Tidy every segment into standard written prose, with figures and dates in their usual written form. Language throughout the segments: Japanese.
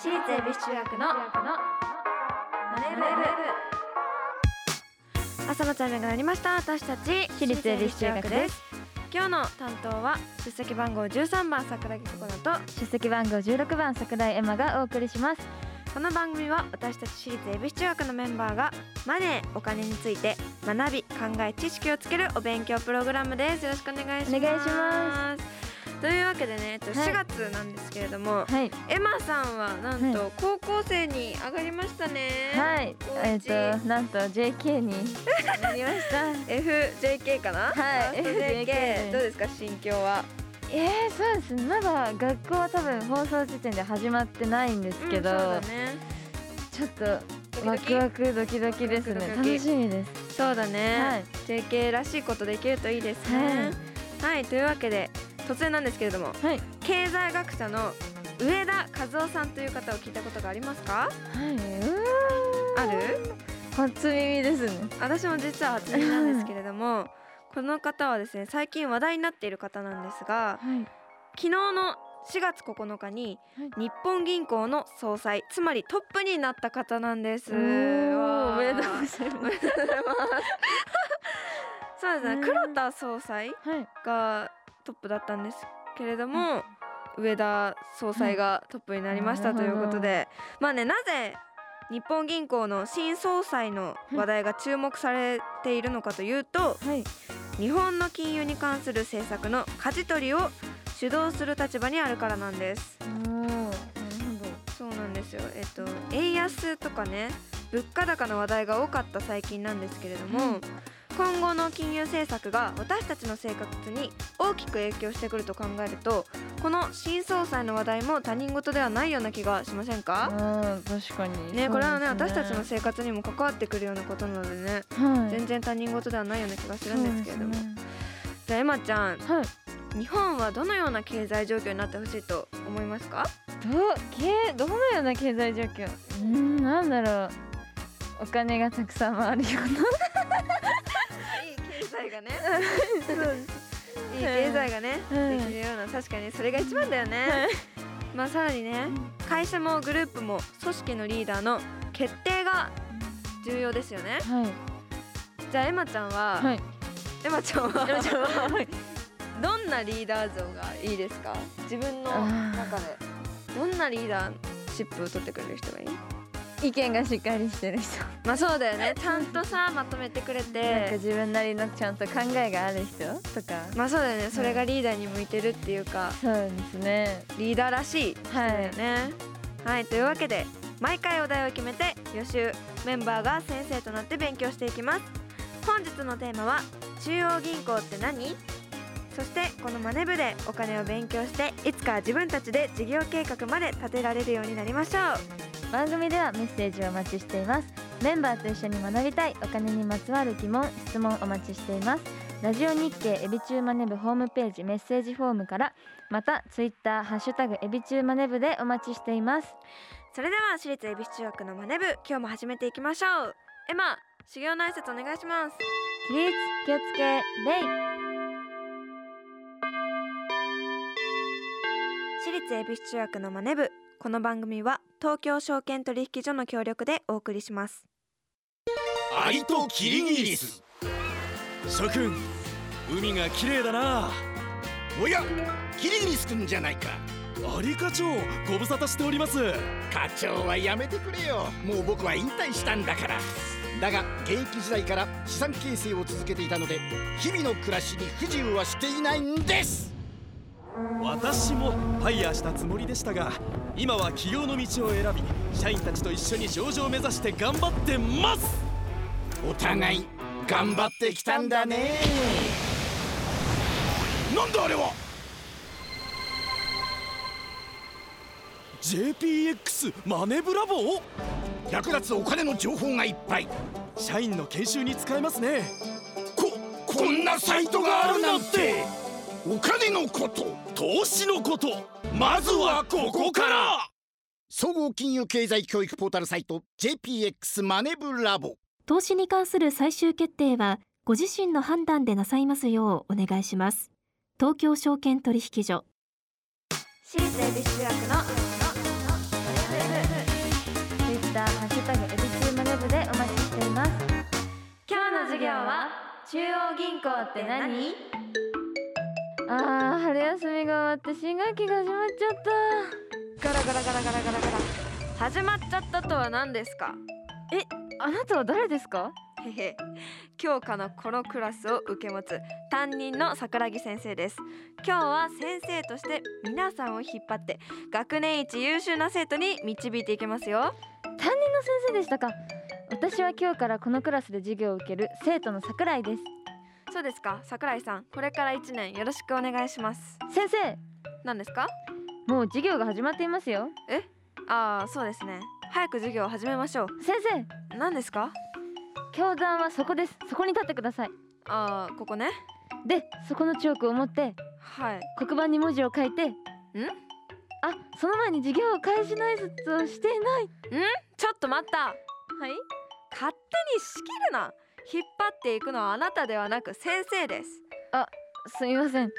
私立恵比寿中学の朝のチャイムが鳴りました。私たち私立恵比寿中学です。今日の担当は出席番号13番桜木心と出席番号16番桜井エマがお送りします。この番組は私たち私立恵比寿中学のメンバーがマネー、お金について学び、考え、知識をつけるお勉強プログラムです。よろしくお願いします。お願いします。というわけでね、4月なんですけれども、はい、エマさんはなんと高校生に上がりましたね。はい、なんと JK になりましたFJK かな、はい、FJK どうですか、心境は。そうですね、まだ学校は多分放送時点で始まってないんですけど、そうだね、ちょっとワクワクドキドキですね。楽しみです。そうだね、はい、JK らしいことできるといいですね。はい、はい、というわけで突然なんですけれども、はい、経済学者の上田和夫さんという方を聞いたことがありますか？はい、ある？初耳ですね。私も実は初耳なんですけれどもこの方はですね、最近話題になっている方なんですが、はい、昨日の4月9日に日本銀行の総裁、つまりトップになった方なんです。おめでとうございます。そうですね、黒田総裁がトップだったんですけれども、上田総裁がトップになりましたということで、まあね、なぜ日本銀行の新総裁の話題が注目されているのかというと、はい、日本の金融に関する政策の舵取りを主導する立場にあるからなんです。そうなんですよ。円安とかね、物価高の話題が多かった最近なんですけれども、今後の金融政策が私たちの生活に大きく影響してくると考えると、この新総裁の話題も他人事ではないような気がしませんか？確かにね、これはね、私たちの生活にも関わってくるようなことなのでね、はい、全然他人事ではないような気がするんですけれども、じゃあエマちゃん、はい、日本はどのような経済状況になってほしいと思いますか？どのような経済状況、なんだろう、お金がたくさん回るようなね、いい経済がね、できるような、確かにそれが一番だよね。まあさらにね、会社もグループも組織のリーダーの決定が重要ですよね。じゃあエマちゃんは、どんなリーダー像がいいですか？自分の中でどんなリーダーシップを取ってくれる人がいい？意見がしっかりしてる人。まあそうだよね、ちゃんとさまとめてくれて、なんか自分なりのちゃんと考えがある人とか。まあそうだよね、それがリーダーに向いてるっていうか、そうですね、リーダーらしい人だよね。はい、はい、というわけで毎回お題を決めて予習、メンバーが先生となって勉強していきます。本日のテーマは中央銀行って何？そしてこのマネ部でお金を勉強して、いつか自分たちで事業計画まで立てられるようになりましょう。番組ではメッセージをお待ちしています。メンバーと一緒に学びたいお金にまつわる疑問・質問お待ちしています。ラジオ日経エビチューマネ部ホームページメッセージフォームから、またツイッターハッシュタグエビチューマネ部でお待ちしています。それでは私立エビ中学のマネ部、今日も始めていきましょう。エマ、修行の挨拶お願いします。起立、気をつけ、礼。私立エビ中学のマネ部、この番組は東京証券取引所の協力でお送りします。アリとキリギリス。諸君、海が綺麗だな。おや、キリギリス君じゃないか。アリ課長、ご無沙汰しております。課長はやめてくれよ、もう僕は引退したんだから。だが現役時代から資産形成を続けていたので、日々の暮らしに不自由はしていないんです。私もファイヤーしたつもりでしたが、今は起業の道を選び、社員たちと一緒に上場を目指して頑張ってます。お互い頑張ってきたんだね。なんだあれは。 JPX マネブラボ、役立つお金の情報がいっぱい、社員の研修に使えますね。こんなサイトがあるなんて。お金のこと、投資のこと、まずはここから。総合金融経済教育ポータルサイト JPX マネブラボ。投資に関する最終決定はご自身の判断でなさいますようお願いします。東京証券取引所。私立恵比寿中学の Twitter ハッシュタグエビチームレブでお待ちしています。今日の授業は中央銀行って何？あー、春休みが終わって新学期が始まっちゃった。ガラガラガラガラガラガラ。始まっちゃったとは何ですか？え、あなたは誰ですか？へへ、教科のこのクラスを受け持つ担任の桜木先生です。今日は先生として皆さんを引っ張って学年一優秀な生徒に導いていきますよ。担任の先生でしたか。私は今日からこのクラスで授業を受ける生徒の桜井です。そうですか、桜井さん、これから1年よろしくお願いします。先生、何ですか？もう授業が始まっていますよ。え、ああ、そうですね。早く授業を始めましょう。先生、何ですか？教壇はそこです。そこに立ってください。ああ、ここね。で、そこのチョークを持って、はい、黒板に文字を書いて、あ、その前に授業を開始の挨拶をしていない。ちょっと待った。はい？勝手に仕切るな。引っ張っていくのはあなたではなく先生です。あ、すみません。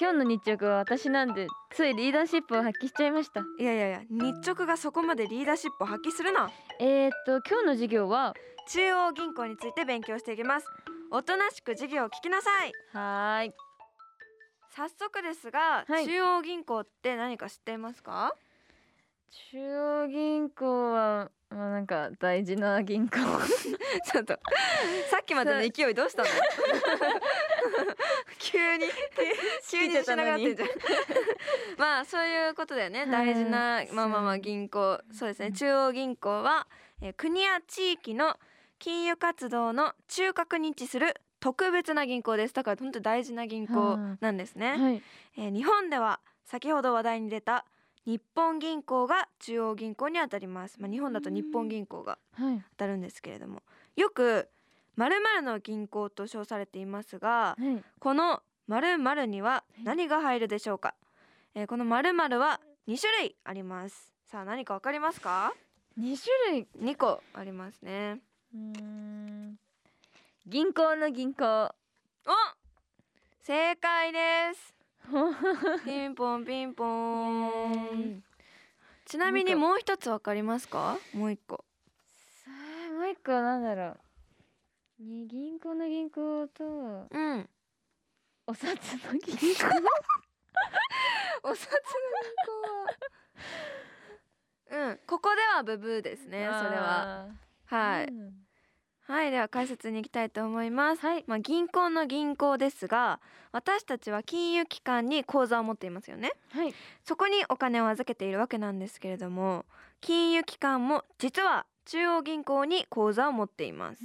今日の日直は私なんで、ついリーダーシップを発揮しちゃいました。いやいやいや、日直がそこまでリーダーシップを発揮するな。今日の授業は中央銀行について勉強していきます。おとなしく授業を聞きなさい。はい、早速ですが、はい、中央銀行って何か知っていますか？中央銀行は、まあ、なんか大事な銀行ちょっとさっきまでの勢いどうしたの？急にしながらってんじゃんまあそういうことだよね。大事な、まあ銀行、そうですね。中央銀行は、国や地域の金融活動の中核に位置する特別な銀行です。だから本当に大事な銀行なんですね。はい、日本では先ほど話題に出た日本銀行が中央銀行にあたります。まあ、日本だと日本銀行が当たるんですけれども、はい、よく〇〇の銀行と称されていますが、はい、この〇〇には何が入るでしょうか？この〇〇は2種類あります。さあ、何かわかりますか？2種類、2個ありますね。銀行の銀行。お、正解ですピンポンピンポン。ちなみにもう一つわかりますか？もう一個。さあ、もう一個なんだろう。銀行の銀行と、お札の銀行お札の銀行ここではブブーですね。それははい、はい、では解説に行きたいと思います。はい、まあ、銀行の銀行ですが、私たちは金融機関に口座を持っていますよね。はい、そこにお金を預けているわけなんですけれども、金融機関も実は中央銀行に口座を持っています。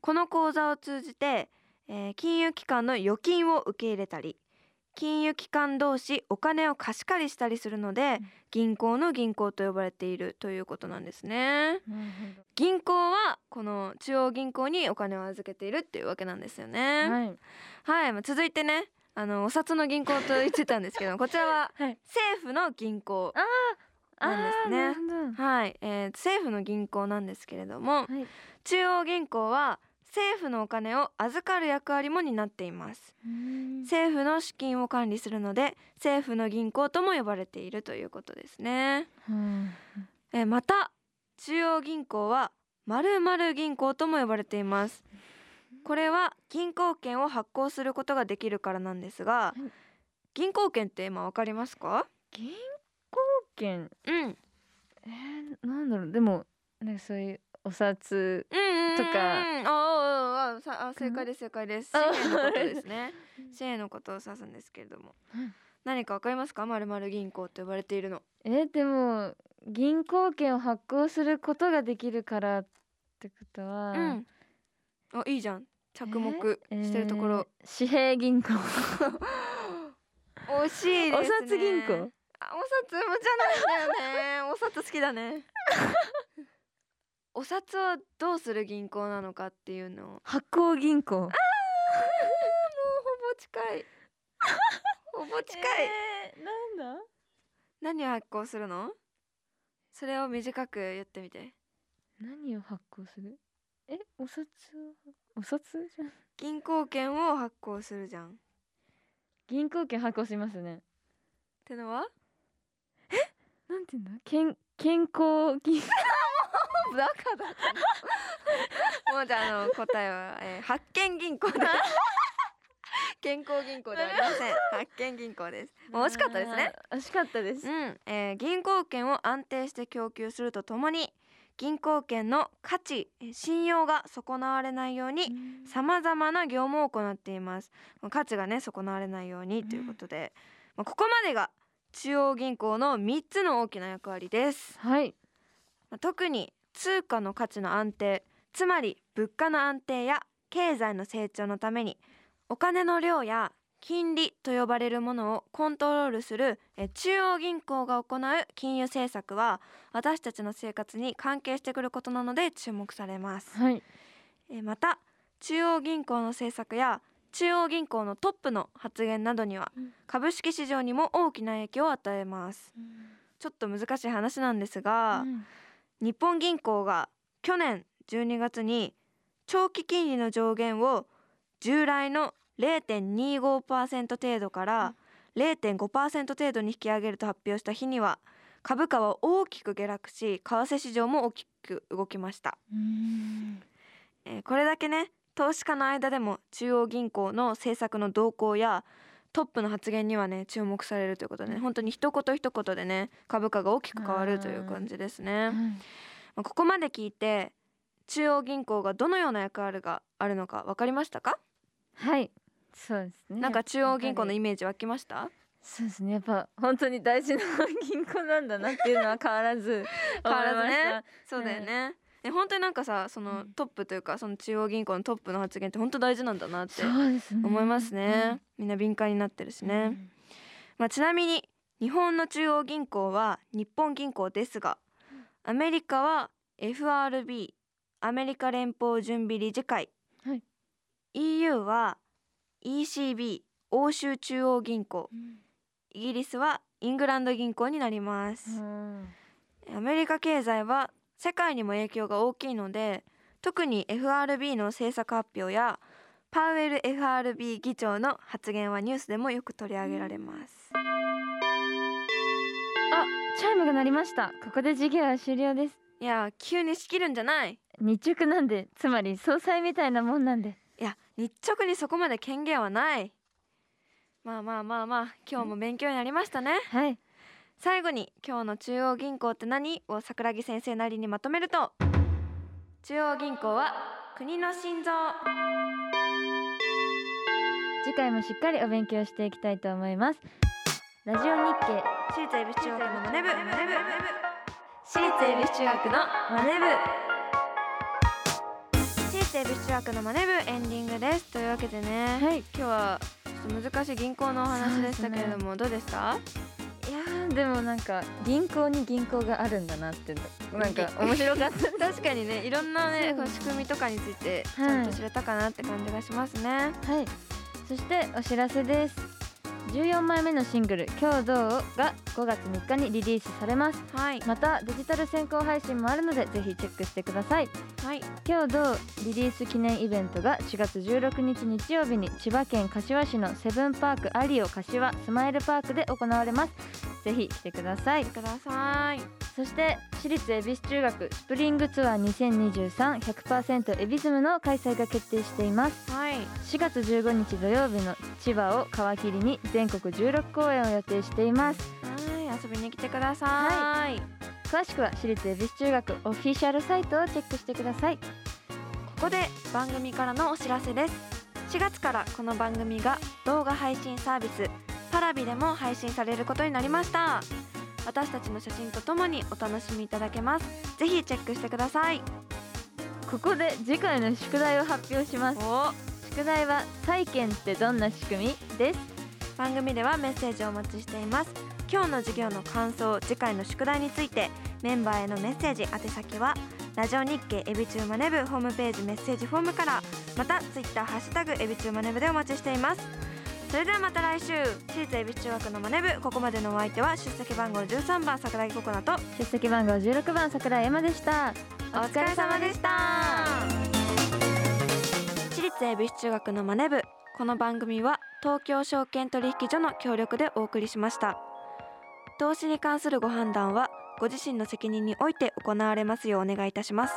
この口座を通じて、金融機関の預金を受け入れたり、金融機関同士お金を貸し借りしたりするので、銀行の銀行と呼ばれているということなんですね。銀行はこの中央銀行にお金を預けているっていうわけなんですよね。はい、はい、まあ、続いてね、お札の銀行と言ってたんですけどこちらは政府の銀行なんですね。はい、政府の銀行なんですけれども、はい、中央銀行は政府のお金を預かる役割も担っています。政府の資金を管理するので、政府の銀行とも呼ばれているということですね。また中央銀行は〇〇銀行とも呼ばれています。これは銀行券を発行することができるからなんですが、銀行券って今わかりますか？銀行券、なんだろう。でもなんかそういうお札とか、正解です、正解です。紙幣のことですね。紙幣のことを指すんですけれども、何かわかりますか？〇〇銀行って呼ばれているの。でも銀行券を発行することができるからってことは、あ、いいじゃん、着目してるところ。紙幣銀行惜しいですね。お札銀行。お札じゃないんだよねお札好きだねお札をどうする銀行なのかっていうのを。発行銀行。もうほぼ近いほぼ近い、なんだ、何を発行するの？それを短く言ってみて。何を発行する？お札を、お札じゃん。銀行券を発行するじゃん。銀行券発行しますね。ってのは、なんていうんだ、健康金バカだもうじゃあ答えは、発見銀行です健康銀行ではありません発見銀行です。もう惜しかったですね。惜しかったです、銀行券を安定して供給するとともに銀行券の価値、信用が損なわれないようにさまざまな業務を行っています。価値がね損なわれないようにということで、ここまでが中央銀行の3つの大きな役割です、はい、特に通貨の価値の安定、つまり物価の安定や経済の成長のためにお金の量や金利と呼ばれるものをコントロールする中央銀行が行う金融政策は私たちの生活に関係してくることなので注目されます、はい、また中央銀行の政策や中央銀行のトップの発言などには株式市場にも大きな影響を与えます、うん、ちょっと難しい話なんですが、日本銀行が去年12月に長期金利の上限を従来の 0.25% 程度から 0.5% 程度に引き上げると発表した日には株価は大きく下落し、為替市場も大きく動きました、これだけね投資家の間でも中央銀行の政策の動向やトップの発言にはね注目されるということで、ね、本当に一言一言でね株価が大きく変わるという感じですね、ここまで聞いて中央銀行がどのような役割があるのか分かりましたか？はい、そうですね。なんか中央銀行のイメージ湧きました？そうですね、やっぱ本当に大事な銀行なんだなっていうのは変わらずね、そうだよね、本当になんかさそのトップというかその中央銀行のトップの発言って本当大事なんだなって思いますね、みんな敏感になってるしね、ちなみに日本の中央銀行は日本銀行ですが、アメリカは FRB アメリカ連邦準備理事会、はい、EU は ECB 欧州中央銀行、イギリスはイングランド銀行になります、アメリカ経済は世界にも影響が大きいので、特に FRB の政策発表やパウエル FRB 議長の発言はニュースでもよく取り上げられます。あ、チャイムが鳴りました。ここで授業は終了です。いや急に仕切るんじゃない。日直なんで、つまり総裁みたいなもんなんで。いや日直にそこまで権限はない。まあ今日も勉強になりましたね、はい。最後に今日の中央銀行って何を桜木先生なりにまとめると、中央銀行は国の心臓。次回もしっかりお勉強していきたいと思います。ラジオ日経、私立恵比寿中学のマネ部、私立恵比寿中学のマネ部、私立恵比寿中学のマネ部エンディングです。というわけでね、はい、今日はちょっと難しい銀行のお話でしたけれども、どうでした？でもなんか銀行に銀行があるんだなってなんか面白かった確かにね、いろんな、ね、この仕組みとかについてちゃんと知れたかなって感じがしますね、はい、そしてお知らせです。14枚目のシングル「今日どう?」が5月3日にリリースされます、はい、またデジタル先行配信もあるのでぜひチェックしてください、はい、今日どうリリース記念イベントが4月16日日曜日に千葉県柏市のセブンパークアリオ柏スマイルパークで行われます。ぜひ来てください。そして私立恵比寿中学スプリングツアー 2023100% エビズムの開催が決定しています、はい、4月15日土曜日の千葉を皮切りに全国16公演を予定しています。はい、遊びに来てください、はい、詳しくは私立恵比寿中学オフィシャルサイトをチェックしてください。ここで番組からのお知らせです。4月からこの番組が動画配信サービスパラビでも配信されることになりました。私たちの写真とともにお楽しみいただけます。ぜひチェックしてください。ここで次回の宿題を発表します。宿題は債券ってどんな仕組みです。番組ではメッセージをお待ちしています。今日の授業の感想、次回の宿題について、メンバーへのメッセージ、宛先はラジオ日経エビチューマネブホームページメッセージフォームから、またツイッターハッシュタグエビチューマネブでお待ちしています。それではまた来週。私立恵比寿中学のマネ部、ここまでのお相手は出席番号13番桜木ココナと出席番号16番桜井エマでした。お疲れ様でした。私立恵比寿中学のマネ部、この番組は東京証券取引所の協力でお送りしました。投資に関するご判断はご自身の責任において行われますようお願いいたします。